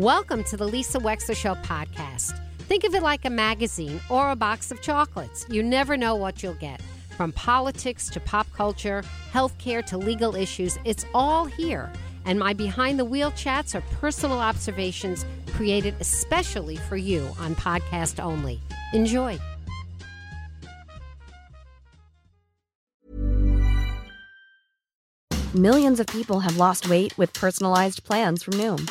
Welcome to the Lisa Wexler Show podcast. Think of it like a magazine or a box of chocolates. You never know what you'll get. From politics to pop culture, healthcare to legal issues, it's all here. And my Behind the Wheel chats are personal observations created especially for you on podcast only. Enjoy. Millions of people have lost weight with personalized plans from Noom.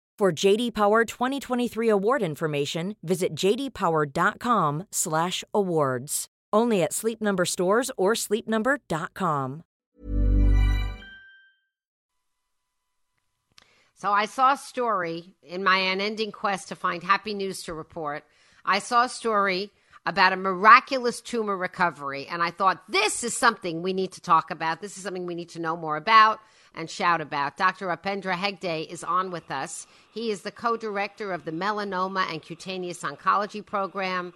For J.D. Power 2023 award information, visit jdpower.com/awards. Only at Sleep Number stores or sleepnumber.com. So I saw a story in my unending quest to find happy news to report. I saw a story about a miraculous tumor recovery, and I thought, this is something we need to talk about. This is something we need to know more about and shout about. Dr. Upendra Hegde is on with us. He is the co-director of the Melanoma and Cutaneous Oncology Program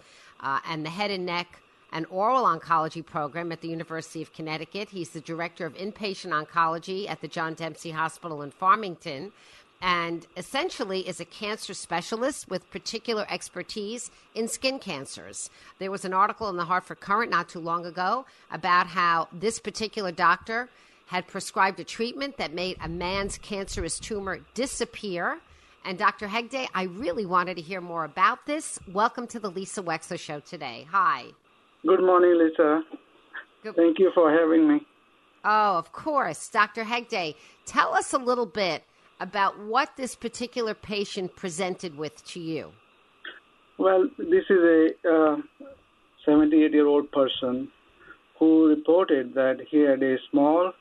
and the Head and Neck and Oral Oncology Program at the University of Connecticut. He's the director of inpatient oncology at the John Dempsey Hospital in Farmington, and essentially is a cancer specialist with particular expertise in skin cancers. There was an article in the Hartford Current not too long ago about how this particular doctor had prescribed a treatment that made a man's cancerous tumor disappear. And Dr. Hegde, I really wanted to hear more about this. Welcome to the Lisa Wexler Show today. Hi. Good morning, Lisa. Thank you for having me. Oh, of course. Dr. Hegde, tell us a little bit about what this particular patient presented with to you. Well, this is a 78-year-old person who reported that he had a small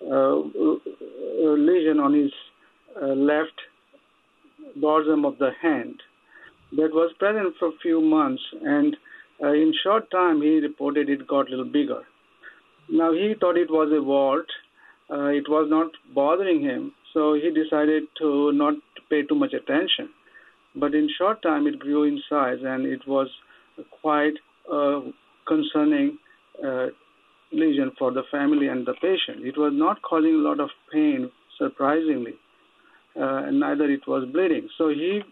lesion on his left dorsum of the hand that was present for a few months, and in short time he reported it got a little bigger. Now he thought it was a wart. It was not bothering him, so he decided to not pay too much attention. But in short time it grew in size, and it was quite concerning lesion for the family and the patient. It was not causing a lot of pain, surprisingly, and neither it was bleeding. So his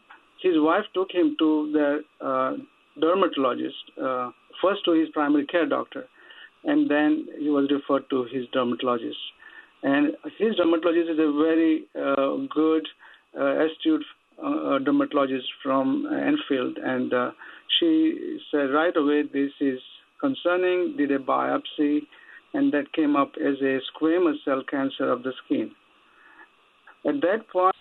wife took him to the dermatologist, first to his primary care doctor, and then he was referred to his dermatologist. And his dermatologist is a very good, astute dermatologist from Enfield, and she said right away, this is concerning, did a biopsy, and that came up as a squamous cell cancer of the skin. At that point,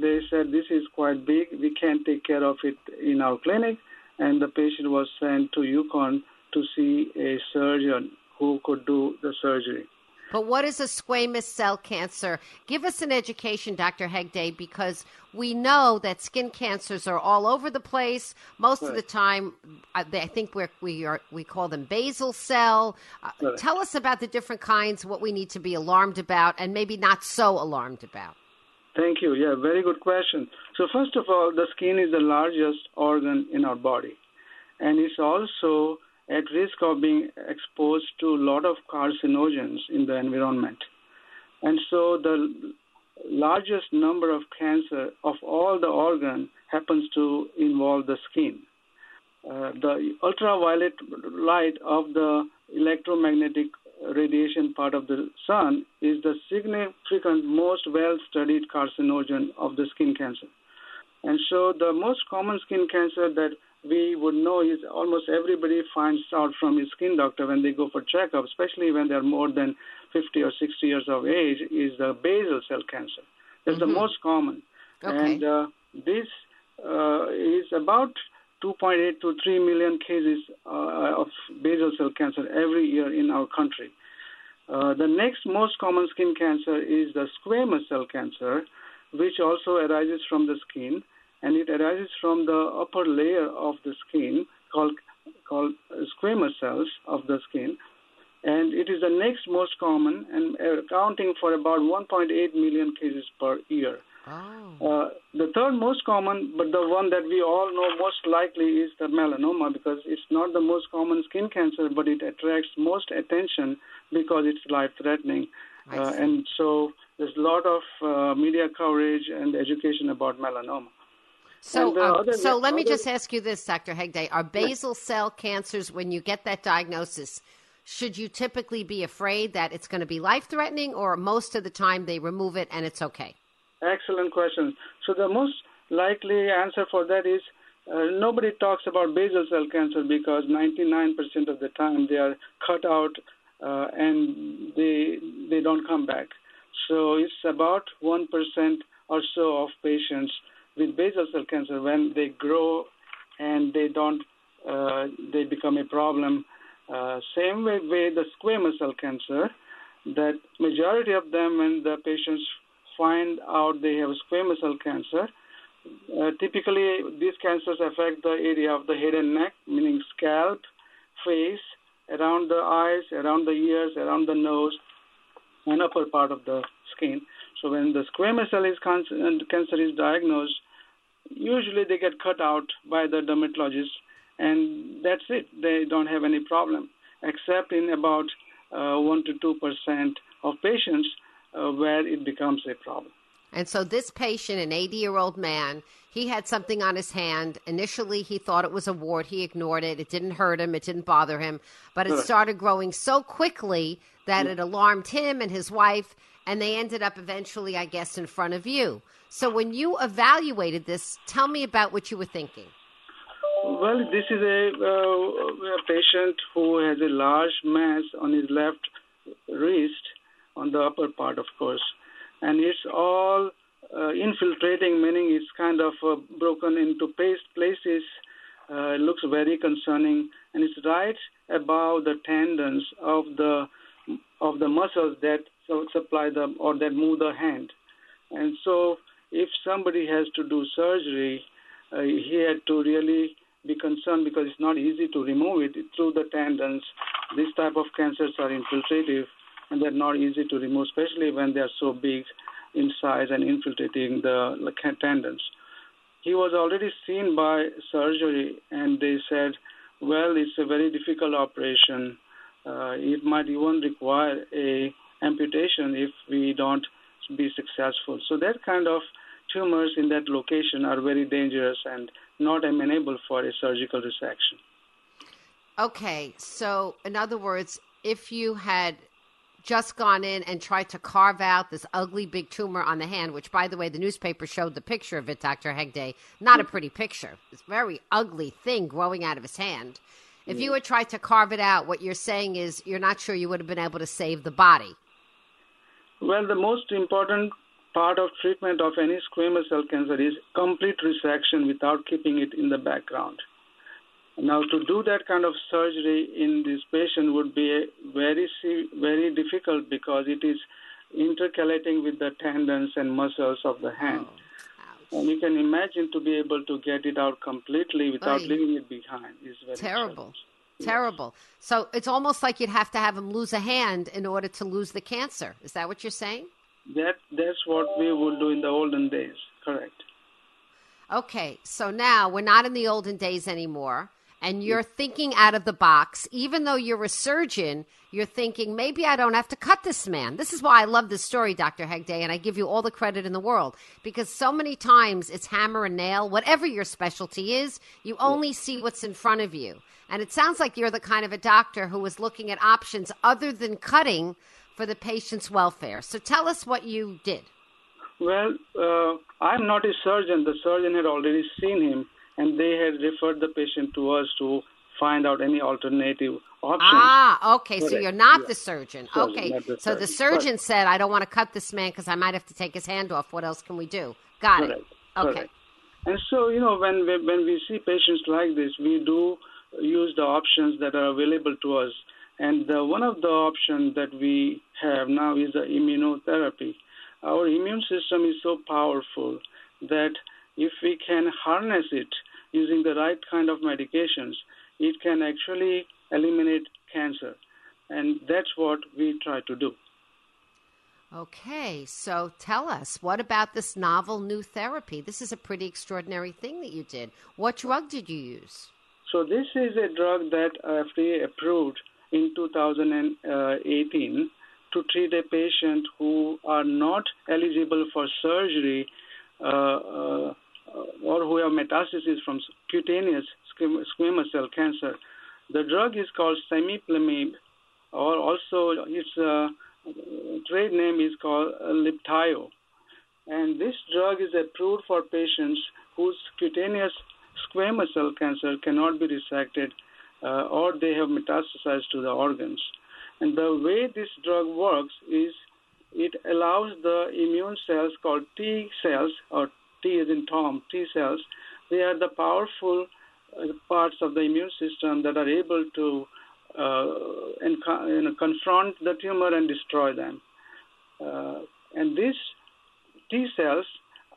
they said this is quite big, we can't take care of it in our clinic, and the patient was sent to UConn to see a surgeon who could do the surgery. But what is a squamous cell cancer? Give us an education, Dr. Hegde, because we know that skin cancers are all over the place. Most of the time, I think we call them basal cell. Tell us about the different kinds, what we need to be alarmed about, and maybe not so alarmed about. Thank you. Yeah, very good question. So first of all, the skin is the largest organ in our body, and it's also at risk of being exposed to a lot of carcinogens in the environment. And so the largest number of cancer of all the organ happens to involve the skin. The ultraviolet light of the electromagnetic radiation part of the sun is the significant most well-studied carcinogen of the skin cancer. And so the most common skin cancer that we would know is almost everybody finds out from his skin doctor when they go for checkup, especially when they're more than 50 or 60 years of age, is the basal cell cancer. That's the most common. Okay. And this is about 2.8 to 3 million cases of basal cell cancer every year in our country. The next most common skin cancer is the squamous cell cancer, which also arises from the skin, and it arises from the upper layer of the skin called squamous cells of the skin, and it is the next most common and accounting for about 1.8 million cases per year. Oh. The third most common, but the one that we all know most likely, is the melanoma, because it's not the most common skin cancer, but it attracts most attention because it's life-threatening. And so there's a lot of media coverage and education about melanoma. So, let me just ask you this, Dr. Hegde. Are basal cell cancers, when you get that diagnosis, should you typically be afraid that it's going to be life-threatening, or most of the time they remove it and it's okay? Excellent question. So the most likely answer for that is nobody talks about basal cell cancer because 99% of the time they are cut out and they don't come back. So it's about 1% or so of patients with basal cell cancer, when they grow and they don't, they become a problem. Same way with the squamous cell cancer, that majority of them, when the patients find out they have squamous cell cancer, typically these cancers affect the area of the head and neck, meaning scalp, face, around the eyes, around the ears, around the nose, and upper part of the skin. So when the squamous cell cancer is diagnosed, usually they get cut out by the dermatologist, and that's it. They don't have any problem, except in about 1 to 2% of patients where it becomes a problem. And so this patient, an 80-year-old man, he had something on his hand. Initially, he thought it was a wart. He ignored it. It didn't hurt him. It didn't bother him. But it started growing so quickly that it alarmed him and his wife, and they ended up eventually, I guess, in front of you. So when you evaluated this, tell me about what you were thinking. Well, this is a patient who has a large mass on his left wrist, on the upper part, of course. And it's all infiltrating, meaning it's kind of broken into paste places. It looks very concerning. And it's right above the tendons of the muscles that supply them or that move the hand. And so if somebody has to do surgery, he had to really be concerned because it's not easy to remove it through the tendons. These type of cancers are infiltrative, and they're not easy to remove, especially when they're so big in size and infiltrating the tendons. He was already seen by surgery, and they said, well, it's a very difficult operation. It might even require a amputation if we don't be successful. So that kind of tumors in that location are very dangerous and not amenable for a surgical resection. Okay, so in other words, if you had just gone in and tried to carve out this ugly big tumor on the hand, which, by the way, the newspaper showed the picture of it, Dr. Hegde, not a pretty picture. It's a very ugly thing growing out of his hand. If you had tried to carve it out, what you're saying is you're not sure you would have been able to save the body. Well, the most important part of treatment of any squamous cell cancer is complete resection without keeping it in the background. Now, to do that kind of surgery in this patient would be very, very difficult because it is intercalating with the tendons and muscles of the hand. Oh, and you can imagine to be able to get it out completely without leaving it behind is very terrible. Yes. Terrible. So it's almost like you'd have to have him lose a hand in order to lose the cancer. Is that what you're saying? That's what we would do in the olden days. Correct. Okay. So now we're not in the olden days anymore. And you're thinking out of the box. Even though you're a surgeon, you're thinking, maybe I don't have to cut this man. This is why I love this story, Dr. Hegde, and I give you all the credit in the world, because so many times it's hammer and nail. Whatever your specialty is, you only see what's in front of you. And it sounds like you're the kind of a doctor who is looking at options other than cutting for the patient's welfare. So tell us what you did. Well, I'm not a surgeon. The surgeon had already seen him, and they had referred the patient to us to find out any alternative options. Ah, okay. Correct. So you're not the surgeon. Okay. So the surgeon said, I don't want to cut this man because I might have to take his hand off. What else can we do? Got it. Okay. Correct. And so, you know, when we see patients like this, we do use the options that are available to us. And one of the options that we have now is the immunotherapy. Our immune system is so powerful that if we can harness it using the right kind of medications, it can actually eliminate cancer. And that's what we try to do. Okay, so tell us, what about this novel new therapy? This is a pretty extraordinary thing that you did. What drug did you use? So this is a drug that FDA approved in 2018 to treat a patient who are not eligible for surgery or who have metastases from cutaneous squamous cell cancer. The drug is called cemiplimab, or also its trade name is called Libtayo. And this drug is approved for patients whose cutaneous squamous cell cancer cannot be resected or they have metastasized to the organs. And the way this drug works is it allows the immune cells called T cells, or T as in Tom, T cells. They are the powerful parts of the immune system that are able to confront the tumor and destroy them. And these T cells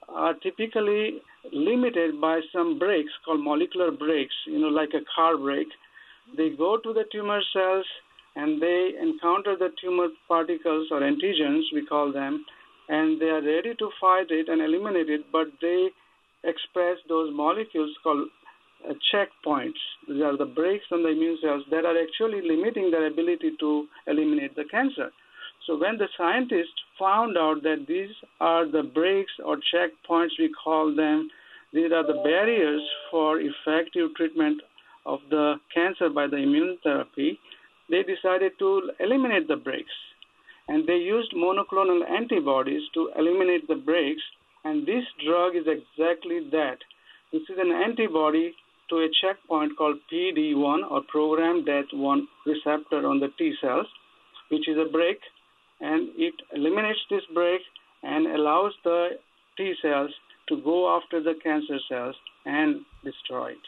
are typically limited by some breaks called molecular breaks, you know, like a car brake. They go to the tumor cells and they encounter the tumor particles or antigens, we call them, and they are ready to fight it and eliminate it, but they express those molecules called checkpoints. These are the breaks on the immune cells that are actually limiting their ability to eliminate the cancer. So when the scientists found out that these are the breaks or checkpoints, we call them, these are the barriers for effective treatment of the cancer by the immune therapy, they decided to eliminate the breaks. And they used monoclonal antibodies to eliminate the breaks. And this drug is exactly that. This is an antibody to a checkpoint called PD-1, or programmed death 1 receptor on the T cells, which is a break. And it eliminates this break and allows the T cells to go after the cancer cells and destroy it.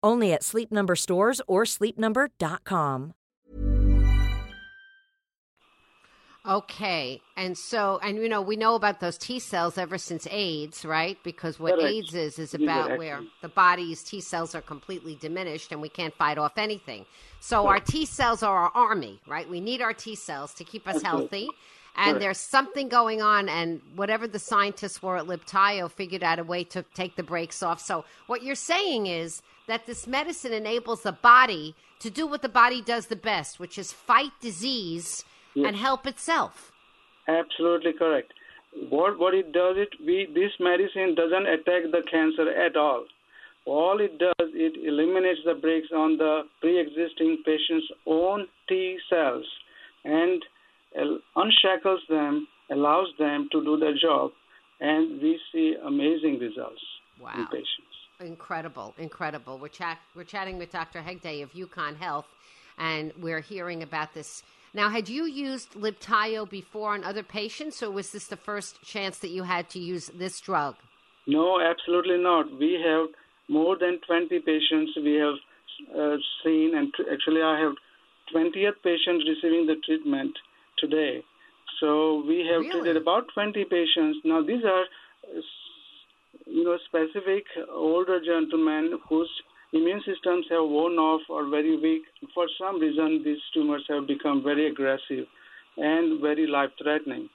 Only at Sleep Number stores or sleepnumber.com. Okay. And you know, we know about those T cells ever since AIDS, right? Because what AIDS is about where the body's T cells are completely diminished and we can't fight off anything. So our T cells are our army, right? We need our T cells to keep us healthy. And there's something going on, and whatever the scientists were at Libtayo figured out a way to take the breaks off. So what you're saying is that this medicine enables the body to do what the body does the best, which is fight disease and help itself. Absolutely correct. What it does, this medicine doesn't attack the cancer at all. All it does, it eliminates the breaks on the pre-existing patient's own T cells and unshackles them, allows them to do their job, and we see amazing results in patients. Incredible. We're chatting with Dr. Hegde of UConn Health, and we're hearing about this. Now, had you used Libtayo before on other patients, or was this the first chance that you had to use this drug? No, absolutely not. We have more than 20 patients. We have seen, and actually I have 20th patient receiving the treatment today. So we have treated about 20 patients. Now these are, specific older gentlemen whose immune systems have worn off or very weak. For some reason, these tumors have become very aggressive and very life-threatening.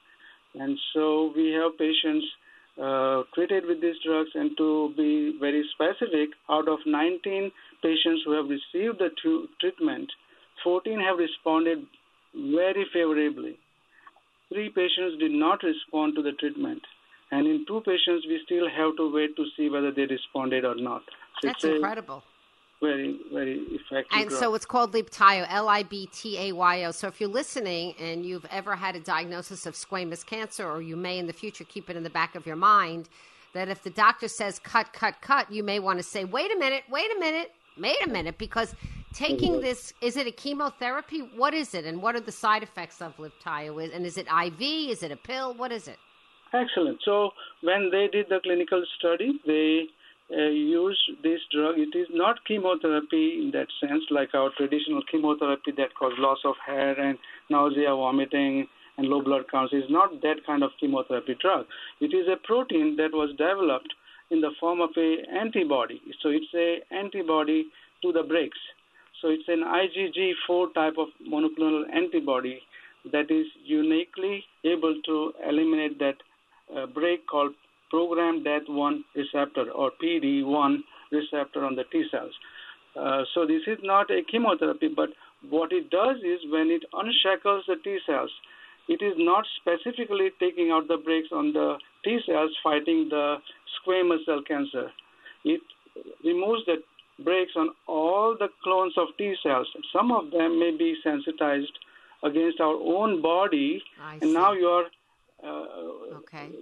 And so we have patients treated with these drugs, and to be very specific, out of 19 patients who have received the treatment, 14 have responded very favorably. 3 patients did not respond to the treatment. And in 2 patients, we still have to wait to see whether they responded or not. So that's incredible. Very, very effective. And drug. So it's called Libtayo, Libtayo. So if you're listening and you've ever had a diagnosis of squamous cancer, or you may in the future, keep it in the back of your mind that if the doctor says cut, you may want to say, wait a minute, because taking this, is it a chemotherapy? What is it? And what are the side effects of Libtayo? And is it IV? Is it a pill? What is it? Excellent. So when they did the clinical study, they use this drug. It is not chemotherapy in that sense, like our traditional chemotherapy that causes loss of hair and nausea, vomiting, and low blood counts. It's not that kind of chemotherapy drug. It is a protein that was developed in the form of an antibody. So it's an antibody to the brakes. So it's an IgG4 type of monoclonal antibody that is uniquely able to eliminate that brake called programmed death 1 receptor, or PD-1 receptor on the T cells. So this is not a chemotherapy, but what it does is when it unshackles the T cells, it is not specifically taking out the brakes on the T cells fighting the squamous cell cancer. It removes the brakes on all the clones of T cells. Some of them may be sensitized against our own body, and now you are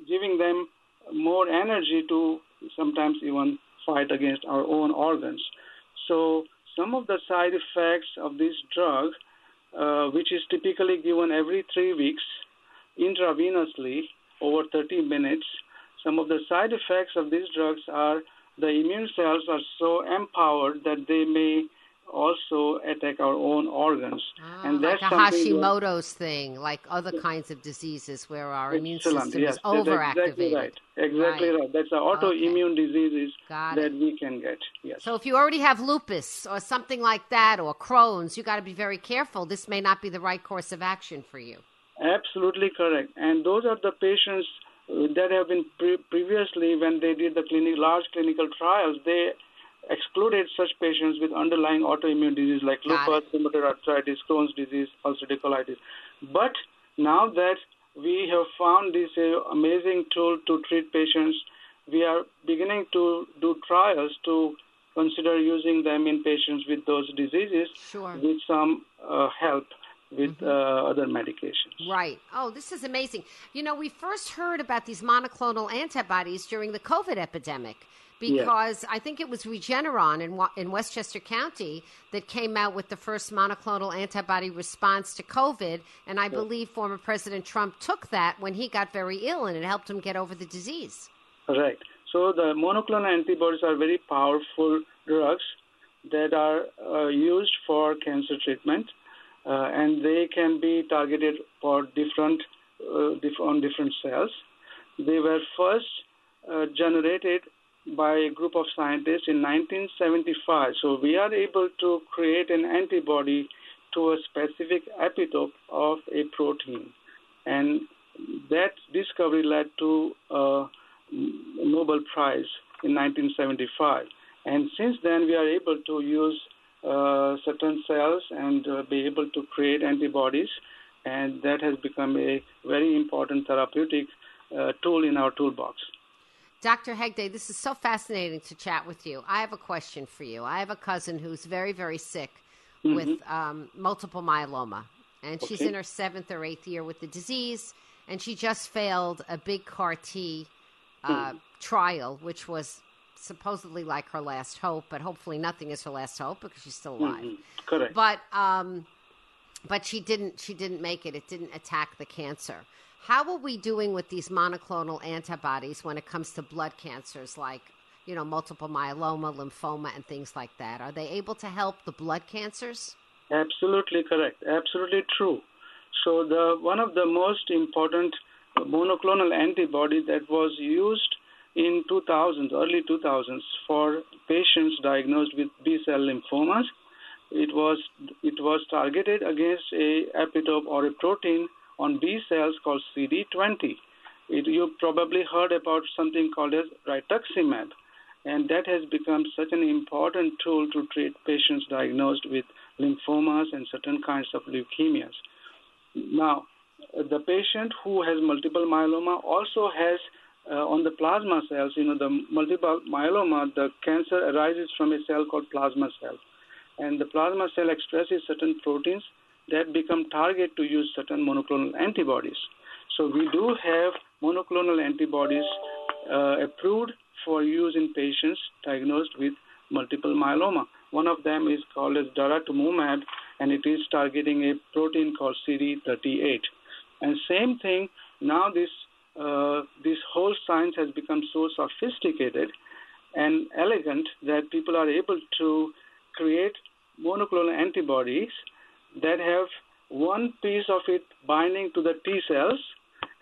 giving them more energy to sometimes even fight against our own organs. So some of the side effects of this drug, which is typically given every 3 weeks intravenously over 30 minutes, some of the side effects of these drugs are the immune cells are so empowered that they may also attack our own organs. And that's like a Hashimoto's thing, like other kinds of diseases where our immune system is overactivated. Exactly right. That's an autoimmune diseases that we can get. Yes. So if you already have lupus or something like that, or Crohn's, you got to be very careful. This may not be the right course of action for you. Absolutely correct. And those are the patients that have been previously, when they did the large clinical trials, they excluded such patients with underlying autoimmune disease like lupus, rheumatoid arthritis, Crohn's disease, ulcerative colitis. But now that we have found this amazing tool to treat patients, we are beginning to do trials to consider using them in patients with those diseases with some help with other medications. Right. Oh, this is amazing. You know, we first heard about these monoclonal antibodies during the COVID epidemic, because I think it was Regeneron in Westchester County that came out with the first monoclonal antibody response to COVID. And I believe former President Trump took that when he got very ill, and it helped him get over the disease. Right. So the monoclonal antibodies are very powerful drugs that are used for cancer treatment, and they can be targeted for different cells. They were first generated by a group of scientists in 1975. So we are able to create an antibody to a specific epitope of a protein. And that discovery led to a Nobel Prize in 1975. And since then, we are able to use certain cells and be able to create antibodies. And that has become a very important therapeutic tool in our toolbox. Dr. Hegde, this is so fascinating to chat with you. I have a question for you. I have a cousin who's very, very sick with multiple myeloma, and she's in her 7th or 8th year with the disease, and she just failed a big CAR-T trial, which was supposedly like her last hope, but hopefully nothing is her last hope because she's still alive. Mm-hmm. Correct. But she didn't make it. It didn't attack the cancer. How are we doing with these monoclonal antibodies when it comes to blood cancers like, you know, multiple myeloma, lymphoma, and things like that? Are they able to help the blood cancers? Absolutely correct. Absolutely true. So one of the most important monoclonal antibody that was used in 2000s, early 2000s, for patients diagnosed with B-cell lymphomas, it was targeted against a epitope or a protein on B cells called CD20. You probably heard about something called as rituximab, and that has become such an important tool to treat patients diagnosed with lymphomas and certain kinds of leukemias. Now, the patient who has multiple myeloma also has on the plasma cells, you know, the multiple myeloma, the cancer arises from a cell called plasma cell. And the plasma cell expresses certain proteins that become target to use certain monoclonal antibodies. So we do have monoclonal antibodies approved for use in patients diagnosed with multiple myeloma. One of them is called as daratumumab, and it is targeting a protein called CD38. And same thing, now this whole science has become so sophisticated and elegant that people are able to create monoclonal antibodies that have one piece of it binding to the T cells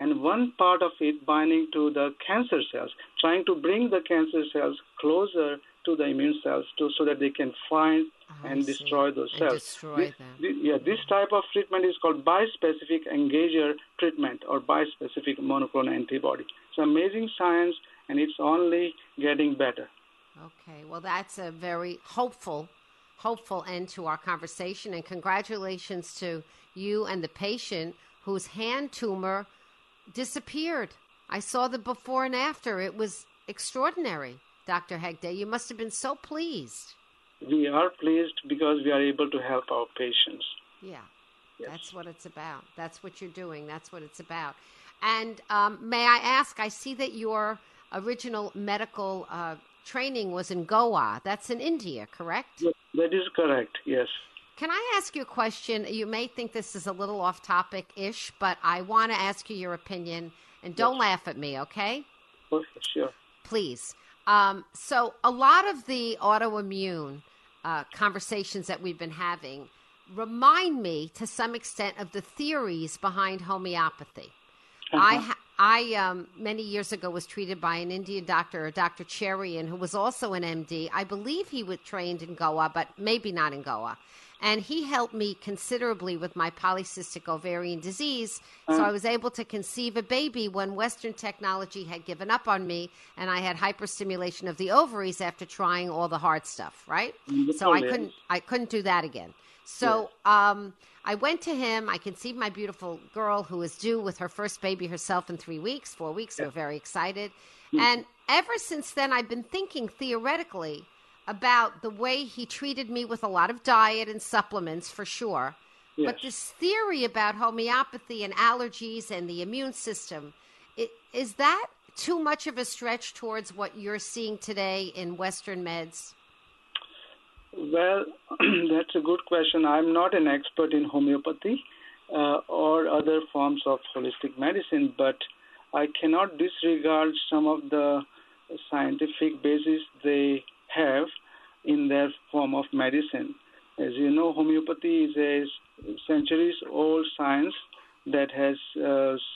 and one part of it binding to the cancer cells, trying to bring the cancer cells closer to the immune cells so that they can find and destroy those cells. This type of treatment is called bispecific engager treatment or bispecific monoclonal antibody. It's amazing science, and it's only getting better. Okay, well, that's a very hopeful end to our conversation, and congratulations to you and the patient whose hand tumor disappeared. I saw the before and after. It was extraordinary. Dr. Hegde, you must have been so pleased. We are pleased because we are able to help our patients. Yeah, yes. That's what it's about. That's what you're doing. That's what it's about. And may I ask, I see that your original medical training was in Goa. That's in India, correct? That is correct, yes. Can I ask you a question? You may think this is a little off-topic-ish, but I want to ask you your opinion. And don't laugh at me, okay? Oh, sure. Please. So a lot of the autoimmune conversations that we've been having remind me to some extent of the theories behind homeopathy. Uh-huh. I many years ago was treated by an Indian doctor, Dr. Cherian, who was also an MD. I believe he was trained in Goa, but maybe not in Goa. And he helped me considerably with my polycystic ovarian disease. So I was able to conceive a baby when Western technology had given up on me, and I had hyperstimulation of the ovaries after trying all the hard stuff, right? So I couldn't do that again. So I went to him. I conceived my beautiful girl who is due with her first baby herself in 4 weeks. Yeah. We're very excited. Yeah. And ever since then, I've been thinking theoretically about the way he treated me with a lot of diet and supplements for sure. Yes. But this theory about homeopathy and allergies and the immune system, is that too much of a stretch towards what you're seeing today in Western meds? Well, that's a good question. I'm not an expert in homeopathy or other forms of holistic medicine, but I cannot disregard some of the scientific basis they have in their form of medicine. As you know, homeopathy is a centuries-old science that has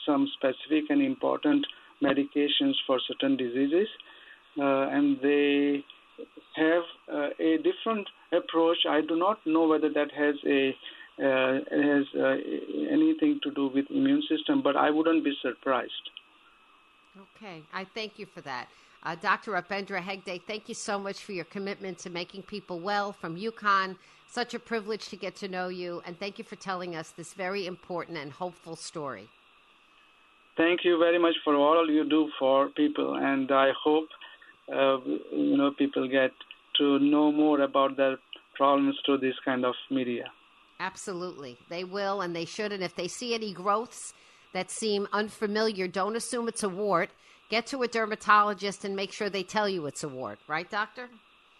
some specific and important medications for certain diseases, and they have a different approach. I do not know whether that has anything to do with immune system, but I wouldn't be surprised. Okay, I thank you for that. Dr. Upendra Hegde, thank you so much for your commitment to making people well from UConn. Such a privilege to get to know you, and thank you for telling us this very important and hopeful story. Thank you very much for all you do for people, and I hope people get to know more about their problems through this kind of media. Absolutely. They will and they should. And if they see any growths that seem unfamiliar, don't assume it's a wart. Get to a dermatologist and make sure they tell you it's a wart. Right, doctor?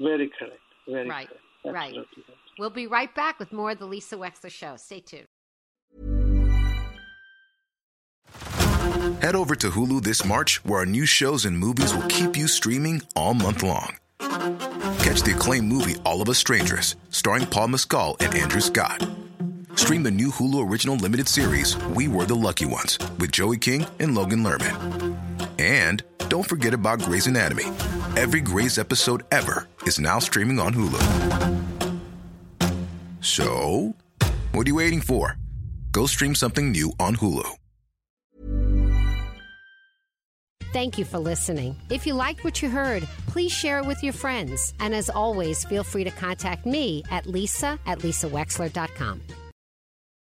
Very correct. Very right. Correct. Absolutely. Right. We'll be right back with more of the Lisa Wexler Show. Stay tuned. Head over to Hulu this March, where our new shows and movies will keep you streaming all month long. Catch the acclaimed movie All of Us Strangers, starring Paul Mescal and Andrew Scott. Stream the new Hulu original limited series We Were the Lucky Ones with Joey King and Logan Lerman. And don't forget about Grey's Anatomy. Every Grey's episode ever is now streaming on Hulu. So, what are you waiting for? Go stream something new on Hulu. Thank you for listening. If you liked what you heard, please share it with your friends. And as always, feel free to contact me at lisa@lisawexler.com.